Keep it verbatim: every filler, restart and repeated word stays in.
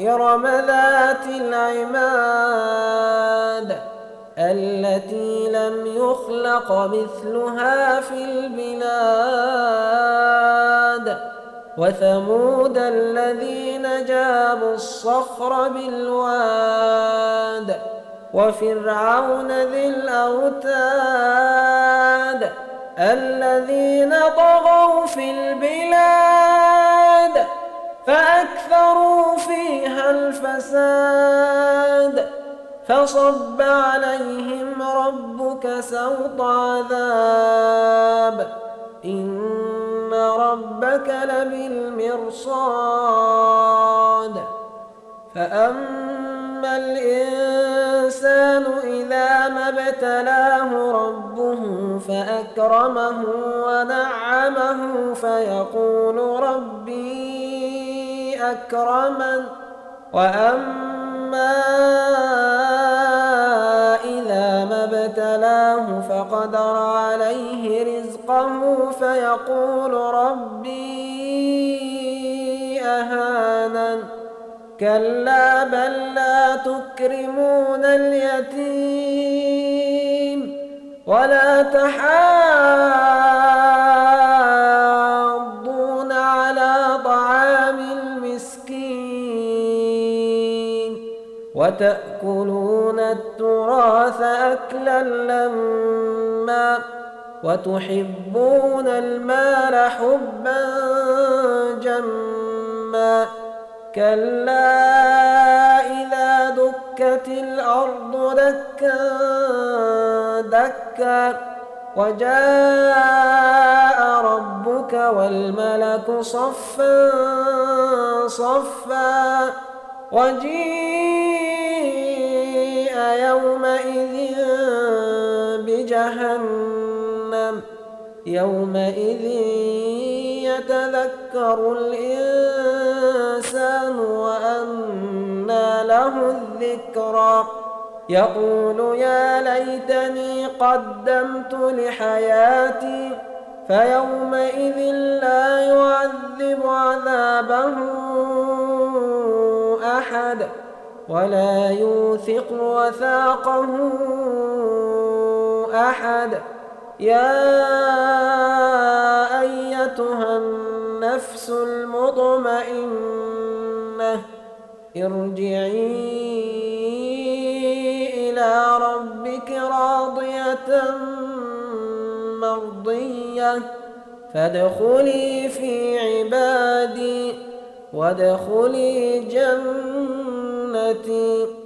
إرم ذات العماد التي لم يخلق مثلها في البلاد وثمود الذين جابوا الصخر بالواد وفرعون ذي الأوتاد الذين طغوا في البلاد فأكثروا فيها الفساد فصب عليهم ربك سوط عذاب إن ربك لبالمرصاد فأما الإنسان إذا ما ابتلاه ربه فأكرمه ونعمه فيقول ربي أكرمن وأما إذا ما ابتلاه فقدر عليه رزقه فيقول ربي أهانن كلا بل لا تكرمون اليتيم ولا تحاضون على طعام وتأكلون التراث أكلا لما وتحبون المال حبا جما كلا إذا دكت الأرض دكا دكا وجاء ربك والملك صفا صفا وجيء يومئذ بجهنم يومئذ يتذكر الإنسان وأنى له الذكرى يقول يا ليتني قدمت لحياتي فيومئذ لا يعذب عذابه أحد ولا يوثق وثاقه أحد يا أيتها النفس المطمئنة ارجعي إلى ربك راضية مرضية فادخلي في عبادي وادخلي جنتي.